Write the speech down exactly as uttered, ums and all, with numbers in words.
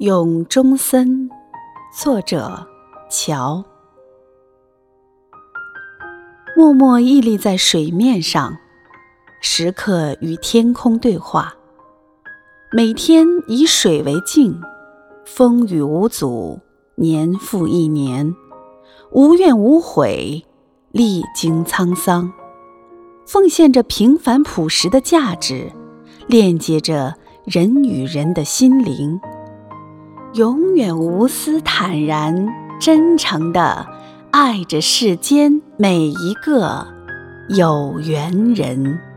咏终身，作者乔。默默屹立在水面上，时刻与天空对话，每天以水为镜，风雨无阻，年复一年，无怨无悔，历经沧桑，奉献着平凡朴实的价值，链接着人与人的心灵，永远无私坦然真诚地爱着世间每一个有缘人。